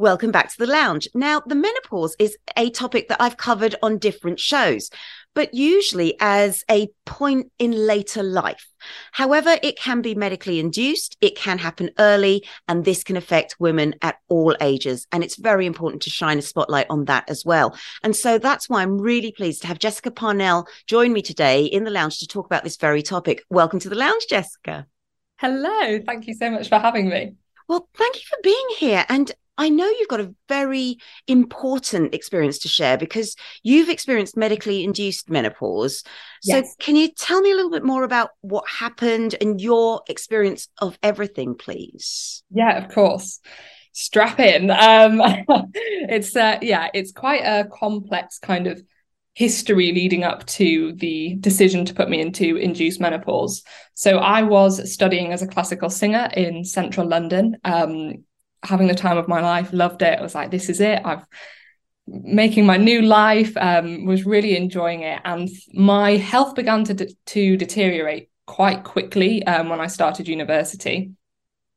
Welcome back to the lounge. Now, the menopause is a topic that I've covered on different shows, but usually as a point in later life. However, it can be medically induced, it can happen early, and this can affect women at all ages. And it's very important to shine a spotlight on that as well. And so that's why I'm really pleased to have Jessica Parnell join me today in the lounge to talk about this very topic. Welcome to the lounge, Jessica. Hello, thank you so much for having me. Well, thank you for being here. And I know you've got a very important experience to share because you've experienced medically induced menopause. Yes. So can you tell me a little bit more about what happened and your experience of everything, please? Yeah, of course. Strap in. It's quite a complex kind of history leading up to the decision to put me into induced menopause. So I was studying as a classical singer in central London, having the time of my life, loved it. I was like, this is it. I'm making my new life, was really enjoying it. And my health began to deteriorate quite quickly when I started university.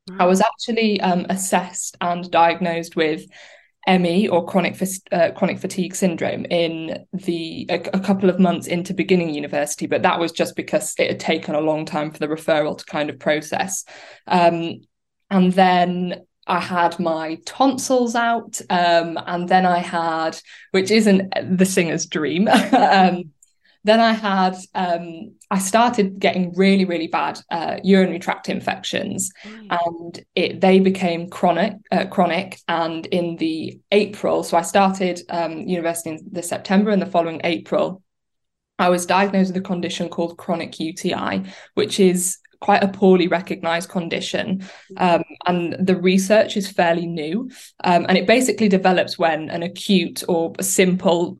Mm-hmm. I was actually assessed and diagnosed with ME, or chronic fatigue syndrome, in a couple of months into beginning university, but that was just because it had taken a long time for the referral to kind of process. And then I had my tonsils out, and then I had, which isn't the singer's dream, then I had, I started getting really, really bad urinary tract infections, and they became chronic. And in the April, so I started university in the September, and the following April, I was diagnosed with a condition called chronic UTI, which is quite a poorly recognised condition, and the research is fairly new, and it basically develops when an acute or simple,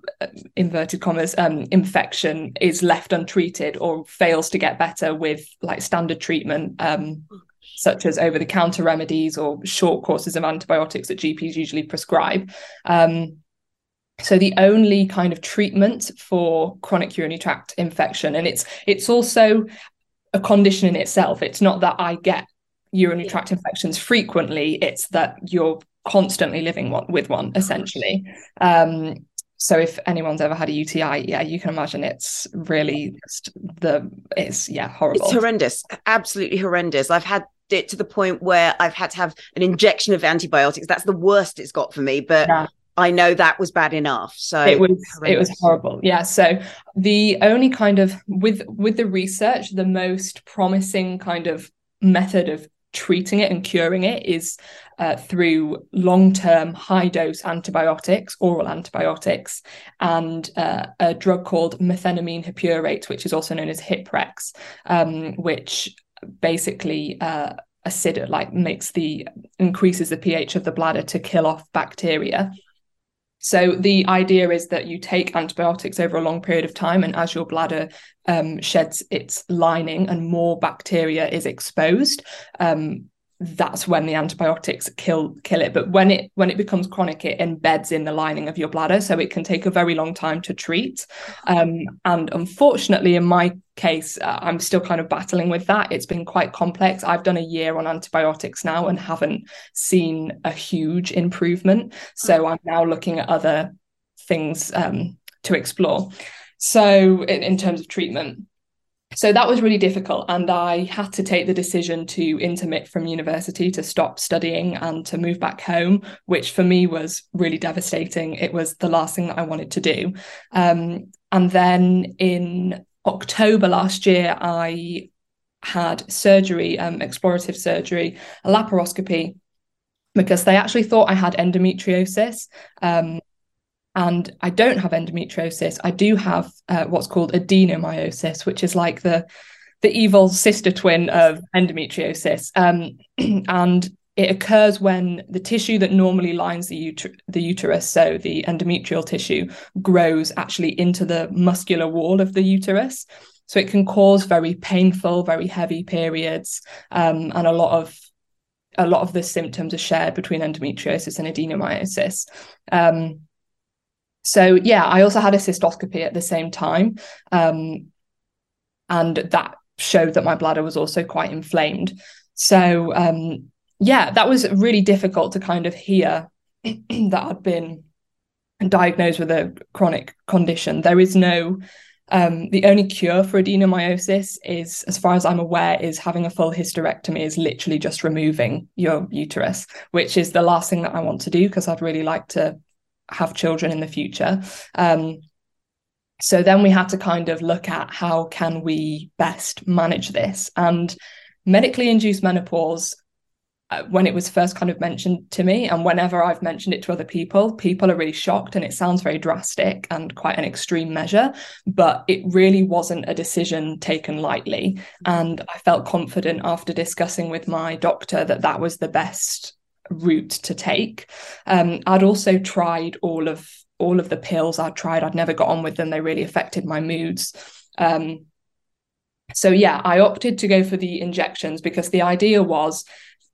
inverted commas, infection is left untreated or fails to get better with like standard treatment, such as over-the-counter remedies or short courses of antibiotics that GPs usually prescribe. So the only kind of treatment for chronic urinary tract infection, and it's also a condition in itself. It's not that I get urinary tract infections frequently, it's that you're constantly living with one, essentially. So if anyone's ever had a UTI, yeah, you can imagine it's really just horrible. It's horrendous, absolutely horrendous. I've had it to the point where I've had to have an injection of antibiotics. That's the worst it's got for me, but yeah. I know that was bad enough. So it was horrible. Yeah. So the only kind of, with the research, the most promising kind of method of treating it and curing it is through long-term high-dose antibiotics, oral antibiotics, and a drug called methenamine hippurate, which is also known as Hiprex, which basically acid like increases the pH of the bladder to kill off bacteria. So the idea is that you take antibiotics over a long period of time, and as your bladder sheds its lining and more bacteria is exposed, that's when the antibiotics kill it. But when it becomes chronic, it embeds in the lining of your bladder, so it can take a very long time to treat. And unfortunately, in my case, I'm still kind of battling with that. It's been quite complex. I've done a year on antibiotics now and haven't seen a huge improvement. So I'm now looking at other things to explore. So in terms of treatment. So that was really difficult, and I had to take the decision to intermit from university, to stop studying and to move back home, which for me was really devastating. It was the last thing that I wanted to do. And then in October last year, I had surgery, explorative surgery, a laparoscopy, because they actually thought I had endometriosis. And I don't have endometriosis. I do have what's called adenomyosis, which is like the evil sister twin of endometriosis. And it occurs when the tissue that normally lines the uterus, so the endometrial tissue, grows actually into the muscular wall of the uterus. So it can cause very painful, very heavy periods, and a lot of the symptoms are shared between endometriosis and adenomyosis. So yeah, I also had a cystoscopy at the same time, and that showed that my bladder was also quite inflamed. So that was really difficult to kind of hear that had been diagnosed with a chronic condition. There is no, the only cure for adenomyosis is, as far as I'm aware, is having a full hysterectomy, is literally just removing your uterus, which is the last thing that I want to do because I'd really like to have children in the future. So then we had to kind of look at how can we best manage this. And medically induced menopause, when it was first kind of mentioned to me, and whenever I've mentioned it to other people, people are really shocked, and it sounds very drastic and quite an extreme measure, but it really wasn't a decision taken lightly. And I felt confident after discussing with my doctor that that was the best route to take. I'd also tried all of the pills I'd tried. I'd never got on with them. They really affected my moods. So yeah, I opted to go for the injections because the idea was,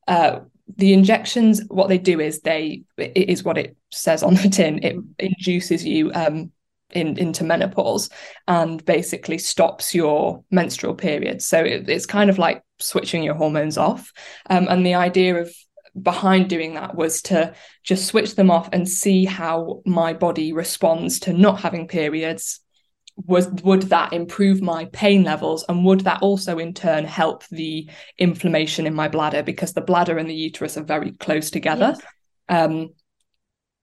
the injections, what they do is it is what it says on the tin. It induces you into menopause and basically stops your menstrual period. So it's kind of like switching your hormones off. And the idea behind doing that was to just switch them off and see how my body responds to not having periods. Would that improve my pain levels, and would that also in turn help the inflammation in my bladder, because the bladder and the uterus are very close together. Yes.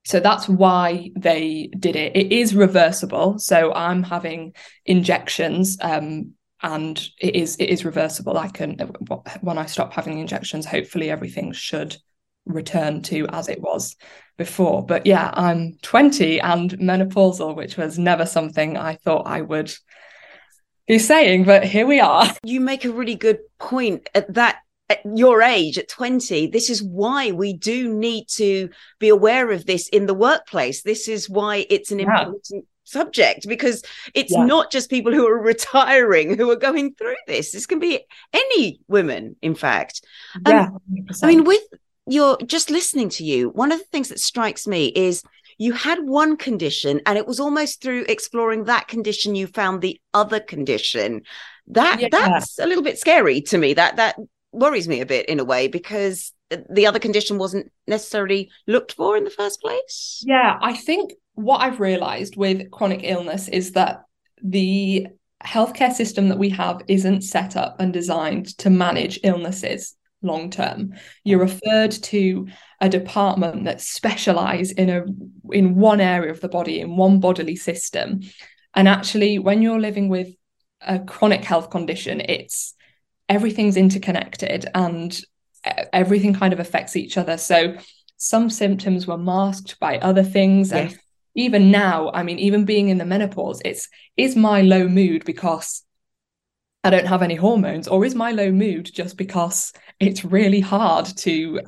So that's why they did it. It is reversible. So I'm having injections and it is reversible. I can, when I stop having injections, hopefully everything should return to as it was before. But yeah, I'm 20 and menopausal, which was never something I thought I would be saying, but here we are. You make a really good point at your age, at 20. This is why we do need to be aware of this in the workplace. This is why it's an important subject, because it's not just people who are retiring who are going through this. This can be any women, in fact. I mean, with you're just listening to you, one of the things that strikes me is you had one condition, and it was almost through exploring that condition you found the other condition. That's a little bit scary to me. That worries me a bit in a way, because the other condition wasn't necessarily looked for in the first place. Yeah, I think what I've realized with chronic illness is that the healthcare system that we have isn't set up and designed to manage illnesses long term. You're referred to a department that specialize in one area of the body, in one bodily system. And actually, when you're living with a chronic health condition, everything's interconnected and everything kind of affects each other. So some symptoms were masked by other things. Yes. And even now, I mean, even being in the menopause, is my low mood because I don't have any hormones, or is my low mood just because it's really hard to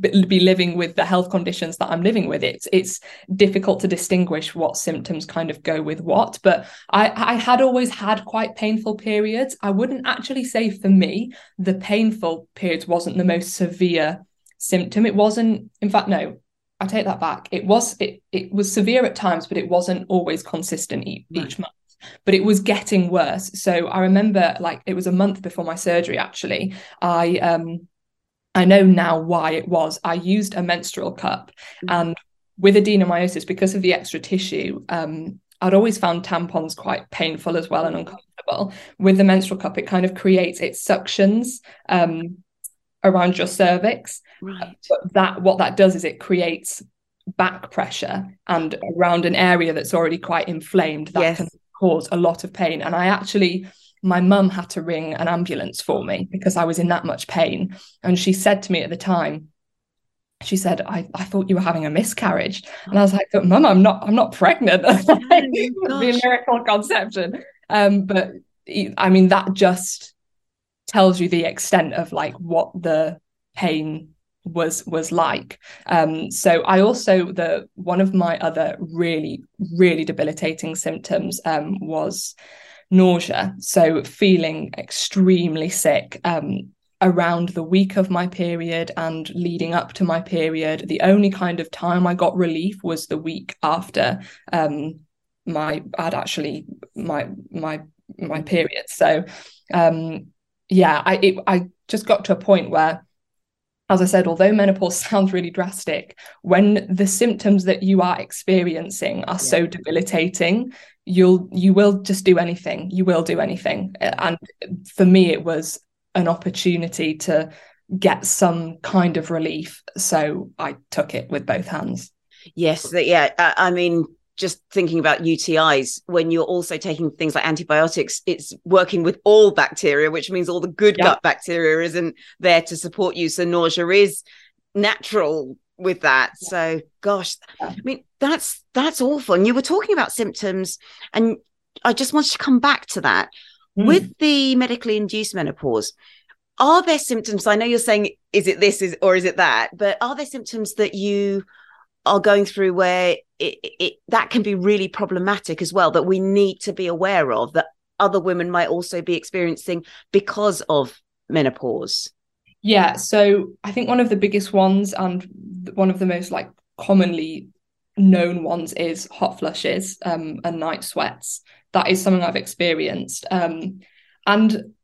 be living with the health conditions that I'm living with? It's difficult to distinguish what symptoms kind of go with what, but I had always had quite painful periods. I wouldn't actually say for me, the painful periods wasn't the most severe symptom. It wasn't, in fact, no, I take that back. It was severe at times, but it wasn't always consistent each month. But it was getting worse. So I remember, like, it was a month before my surgery, actually. I know now why it was. I used a menstrual cup, and with adenomyosis, because of the extra tissue, I'd always found tampons quite painful as well and uncomfortable. With the menstrual cup, it kind of creates, it suctions around your cervix. Right. But what that does is it creates back pressure, and around an area that's already quite inflamed, that can cause a lot of pain. And my mum had to ring an ambulance for me because I was in that much pain. And she said to me at the time, she said, I thought you were having a miscarriage. And I was like, but Mum, I'm not pregnant. It would be a miracle conception. But I mean, that just tells you the extent of like what the pain was like. So I also, one of my other really, really debilitating symptoms was nausea. So feeling extremely sick around the week of my period and leading up to my period. The only kind of time I got relief was the week after my period. So I just got to a point where as I said, although menopause sounds really drastic, when the symptoms that you are experiencing are so debilitating, you will just do anything. You will do anything. And for me, it was an opportunity to get some kind of relief. So I took it with both hands. Yes. Yeah. I mean, just thinking about UTIs, when you're also taking things like antibiotics, it's working with all bacteria, which means all the good gut bacteria isn't there to support you. So nausea is natural with that. Yeah. So, gosh, I mean, that's awful. And you were talking about symptoms, and I just wanted to come back to that. With the medically induced menopause, are there symptoms? I know you're saying, is it this is or is it that? But are there symptoms that you are going through where it that can be really problematic as well, that we need to be aware of, that other women might also be experiencing because of menopause? Yeah, so I think one of the biggest ones and one of the most like commonly known ones is hot flushes and night sweats. That is something I've experienced. And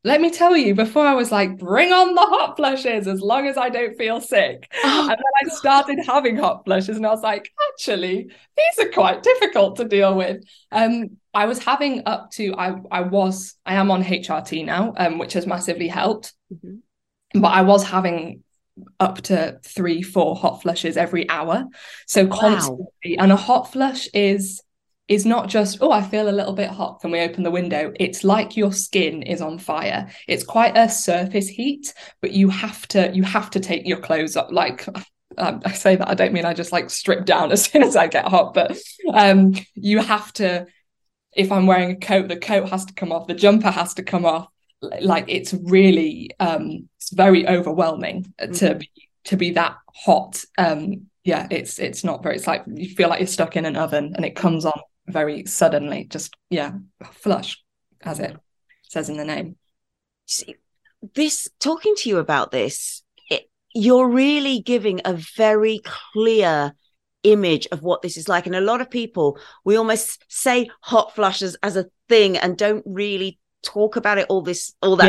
let me tell you, before I was like, bring on the hot flushes as long as I don't feel sick. And then I started having hot flushes and I was like, actually, these are quite difficult to deal with. I was having up to, I am on HRT now, which has massively helped. Mm-hmm. But I was having up to 3-4 hot flushes every hour. So constantly. Wow. And a hot flush is not just, oh, I feel a little bit hot, can we open the window? It's like your skin is on fire. It's quite a surface heat, but you have to take your clothes off. Like, I say that, I don't mean I just like strip down as soon as I get hot, but you have to, if I'm wearing a coat, the coat has to come off, the jumper has to come off. Like, it's really, it's very overwhelming to be that hot. Yeah, it's not very, it's like, you feel like you're stuck in an oven and it comes on very suddenly, just flush, as it says in the name. See, this, talking to you about this, you're really giving a very clear image of what this is like, and a lot of people, we almost say hot flushes as a thing and don't really talk about it all that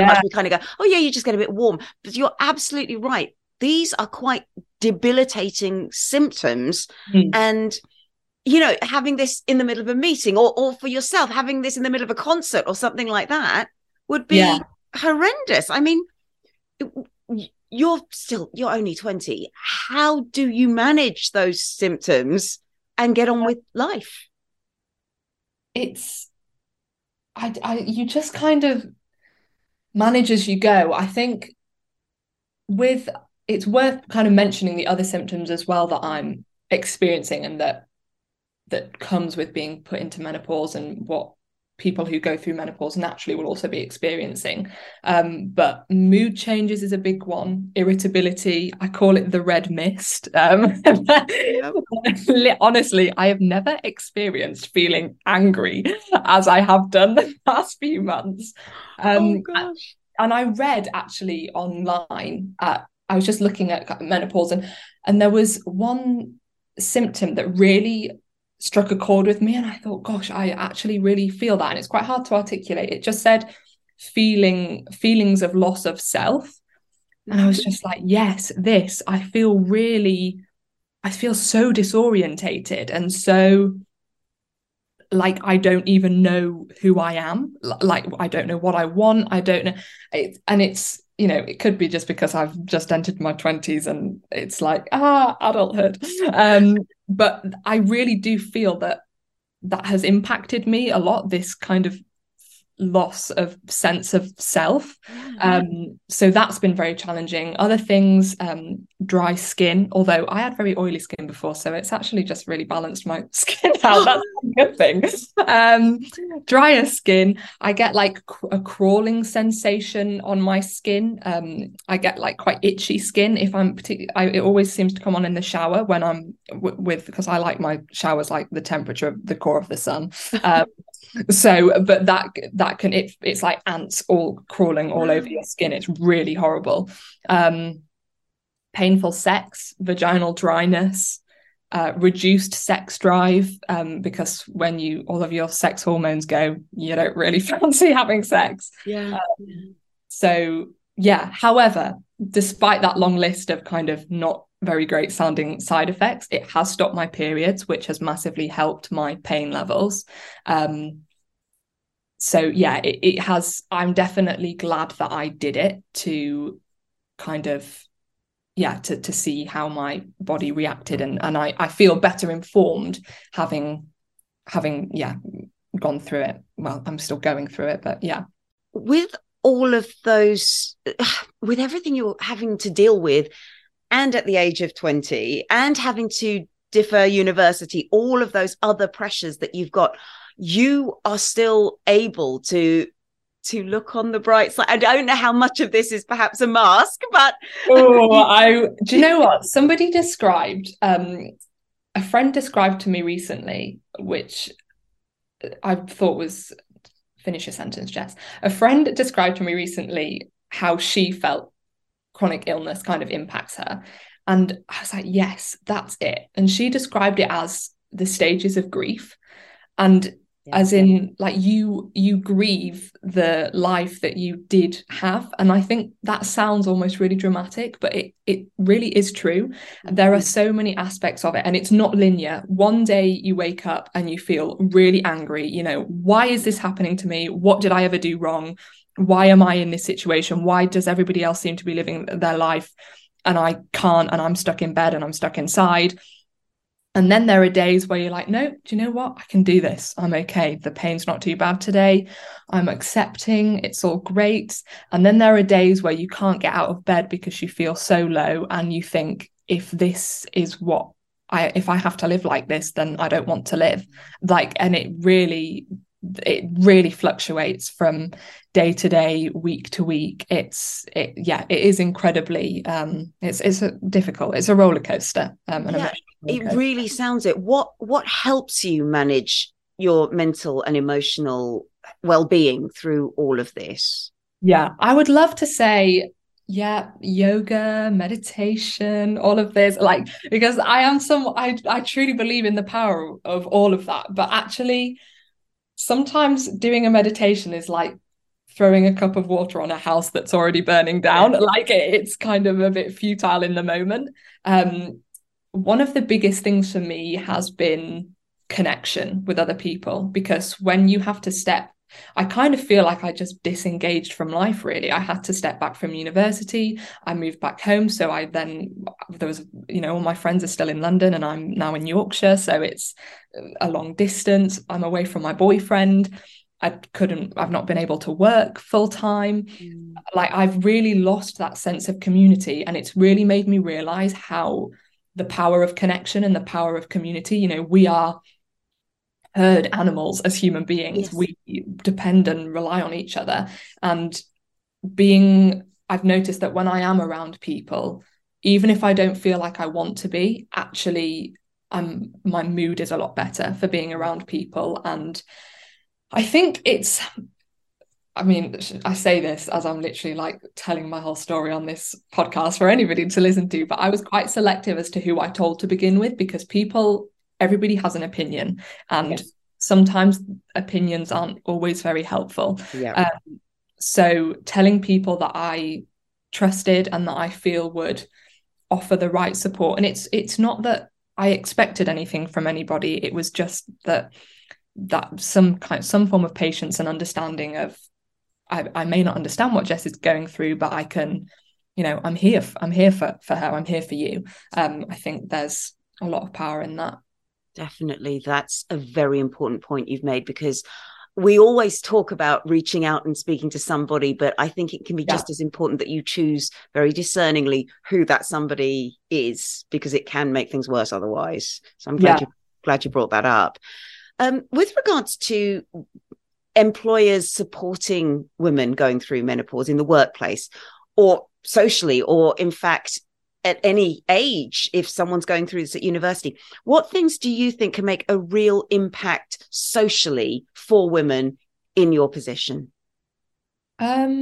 much. We kind of go, oh yeah, you just get a bit warm, but you're absolutely right, these are quite debilitating symptoms. And you know, having this in the middle of a meeting, or for yourself, having this in the middle of a concert or something like that would be horrendous. I mean, you're only 20. How do you manage those symptoms and get on with life? It's, you just kind of manage as you go. I think it's worth kind of mentioning the other symptoms as well that I'm experiencing and that comes with being put into menopause, and what people who go through menopause naturally will also be experiencing. But mood changes is a big one. Irritability, I call it the red mist. Honestly, I have never experienced feeling angry as I have done the past few months. Oh gosh. And I read actually online, I was just looking at menopause, and there was one symptom that really struck a chord with me, and I thought, gosh, I actually really feel that, and it's quite hard to articulate. It just said feelings of loss of self, and I was just like, yes, this, I feel so disorientated, and so like I don't even know who I am, like I don't know what I want, I don't know it, and it's, you know, it could be just because I've just entered my 20s and it's like, adulthood. But I really do feel that has impacted me a lot, this kind of loss of sense of self. So that's been very challenging. Other things, dry skin, although I had very oily skin before, so it's actually just really balanced my skin out. That's a good thing. Drier skin, I get like a crawling sensation on my skin. I get like quite itchy skin if I'm it always seems to come on in the shower when I'm because I like my showers like the temperature of the core of the sun. So, but that can, it's like ants all crawling all over your skin. It's really horrible. Painful sex, vaginal dryness, reduced sex drive, because when all of your sex hormones go, you don't really fancy having sex. However, despite that long list of kind of not very great sounding side effects, it has stopped my periods, which has massively helped my pain levels. So yeah, it has. I'm definitely glad that I did it to kind of, yeah, to see how my body reacted, and I feel better informed having yeah gone through it. Well, I'm still going through it, but yeah. With all of those, with everything you're having to deal with, and at the age of 20, and having to defer university, all of those other pressures that you've got, you are still able to look on the bright side. I don't know how much of this is perhaps a mask, but... Do you know what? Somebody described, a friend described to me recently, which I thought was... Finish your sentence, Jess. A friend described to me recently how she felt chronic illness kind of impacts her. And I was like, yes, that's it. And she described it as the stages of grief. And yeah, as in, like, you grieve the life that you did have. And I think that sounds almost really dramatic, but it really is true. Mm-hmm. There are so many aspects of it, and it's not linear. One day you wake up and you feel really angry. You know, why is this happening to me? What did I ever do wrong? Why am I in this situation? Why does everybody else seem to be living their life and I can't, and I'm stuck in bed and I'm stuck inside? And then there are days where you're like, no, do you know what? I can do this. I'm okay. The pain's not too bad today. I'm accepting. It's all great. And then there are days where you can't get out of bed because you feel so low and you think, if I have to live like this, then I don't want to live. Like, and it really fluctuates from day to day, week to week. It is incredibly, it's difficult. It's a roller coaster. It really sounds it. What helps you manage your mental and emotional well-being through all of this? Yeah, I would love to say, yeah, yoga, meditation, all of this, like, because I truly believe in the power of all of that, but actually sometimes doing a meditation is like throwing a cup of water on a house that's already burning down. Like, it's kind of a bit futile in the moment. One of the biggest things for me has been connection with other people, because when you have to I kind of feel like I just disengaged from life, really. I had to step back from university. I moved back home. So all my friends are still in London and I'm now in Yorkshire. So it's a long distance. I'm away from my boyfriend. I've not been able to work full time. Mm. Like, I've really lost that sense of community. And it's really made me realize how the power of connection and the power of community, you know, we are herd animals as human beings. Yes. We depend and rely on each other, and I've noticed that when I am around people, even if I don't feel like I want to be, actually my mood is a lot better for being around people. And I think I say this as I'm literally like telling my whole story on this podcast for anybody to listen to, but I was quite selective as to who I told to begin with, because everybody has an opinion, and yes, sometimes opinions aren't always very helpful. Yeah. So telling people that I trusted and that I feel would offer the right support. And it's not that I expected anything from anybody. It was just that some form of patience and understanding of, I may not understand what Jess is going through, but I can, you know, I'm here for her. I'm here for you. I think there's a lot of power in that. Definitely. That's a very important point you've made, because we always talk about reaching out and speaking to somebody, but I think it can be just as important that you choose very discerningly who that somebody is, because it can make things worse otherwise. So I'm glad you brought that up. With regards to employers supporting women going through menopause in the workplace or socially, or in fact, at any age, if someone's going through this at university, what things do you think can make a real impact socially for women in your position? I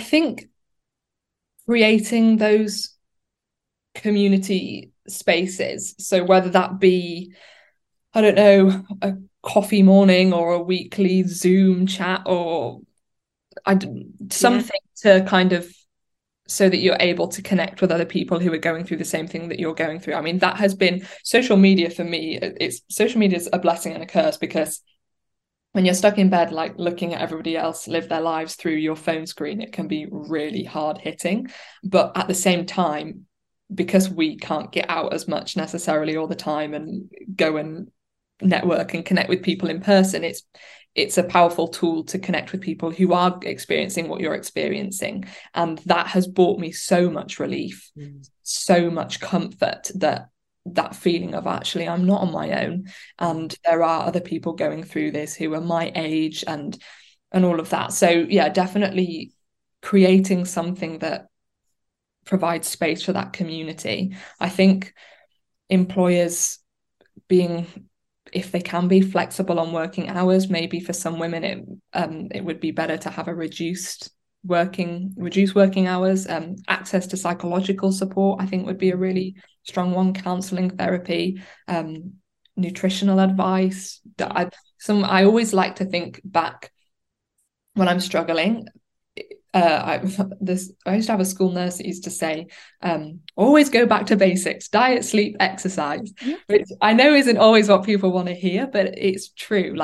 think creating those community spaces. So whether that be, I don't know, a coffee morning or a weekly Zoom chat or something to kind of so that you're able to connect with other people who are going through the same thing that you're going through. I mean, that has been social media for me. Social media is a blessing and a curse, because when you're stuck in bed, like looking at everybody else live their lives through your phone screen, it can be really hard hitting. But at the same time, because we can't get out as much necessarily all the time and go and network and connect with people in person, it's a powerful tool to connect with people who are experiencing what you're experiencing. And that has brought me so much relief, so much comfort, that feeling of actually I'm not on my own, and there are other people going through this who are my age and all of that. So yeah, definitely creating something that provides space for that community. I think employers being, if they can be, flexible on working hours. Maybe for some women it would be better to have a reduced working hours. Access to psychological support, I think, would be a really strong one. Counseling, therapy, nutritional advice. I always like to think back when I'm struggling. I used to have a school nurse that used to say, always go back to basics: diet, sleep, exercise, which I know isn't always what people want to hear, but it's true.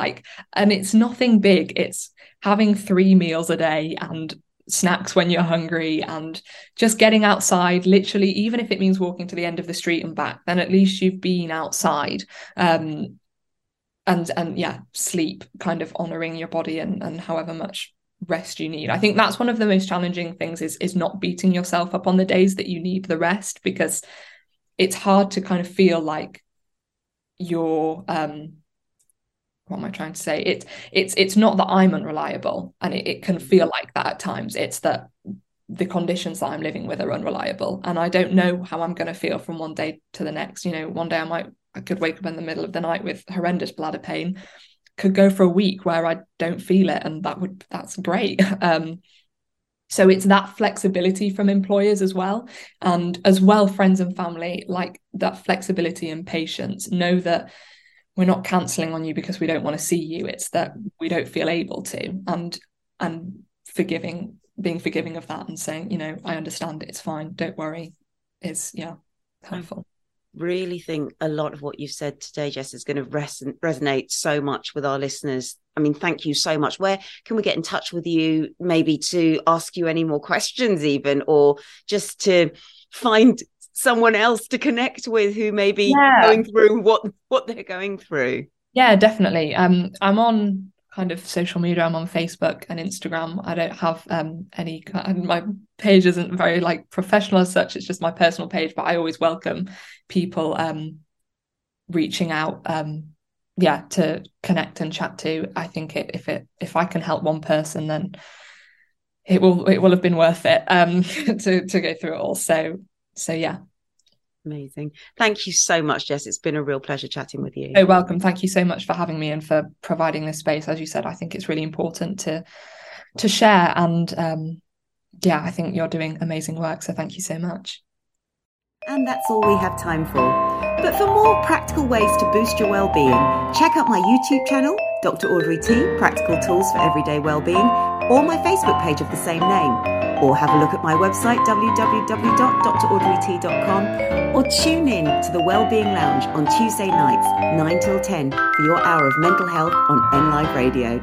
And it's nothing big. It's having 3 meals a day and snacks when you're hungry, and just getting outside, literally, even if it means walking to the end of the street and back, then at least you've been outside. And sleep, kind of honoring your body and however much rest you need. I think that's one of the most challenging things is not beating yourself up on the days that you need the rest, because it's hard to kind of feel like you're what am I trying to say? It's not that I'm unreliable, and it can feel like that at times. It's that the conditions that I'm living with are unreliable, and I don't know how I'm going to feel from one day to the next. You know, one day I could wake up in the middle of the night with horrendous bladder pain, could go for a week where I don't feel it, and that's great. So it's that flexibility from employers as well, and as well friends and family, like that flexibility and patience. Know that we're not cancelling on you because we don't want to see you. It's that we don't feel able to, and being forgiving of that and saying, you know, I understand, it's fine, don't worry, is helpful. I really think a lot of what you said today, Jess, is going to resonate so much with our listeners. I mean, thank you so much. Where can we get in touch with you, maybe to ask you any more questions even, or just to find someone else to connect with who may be going through what they're going through? Yeah, definitely. I'm on kind of social media. I'm on Facebook and Instagram. I don't have any, my page isn't very like professional as such. It's just my personal page, but I always welcome people reaching out to connect and chat to. I think if I can help one person, then it will have been worth it to go through it all. So yeah. Amazing. Thank you so much, Jess. It's been a real pleasure chatting with you. You're welcome. Thank you so much for having me and for providing this space. As you said, I think it's really important to share, and I think you're doing amazing work. So thank you so much. And that's all we have time for. But for more practical ways to boost your well-being, check out my YouTube channel, Dr. Audrey T, Practical Tools for Everyday Wellbeing, or my Facebook page of the same name. Or have a look at my website, www.draudreyt.com, or tune in to the Wellbeing Lounge on Tuesday nights, 9 till 10, for your hour of mental health on NLive Radio.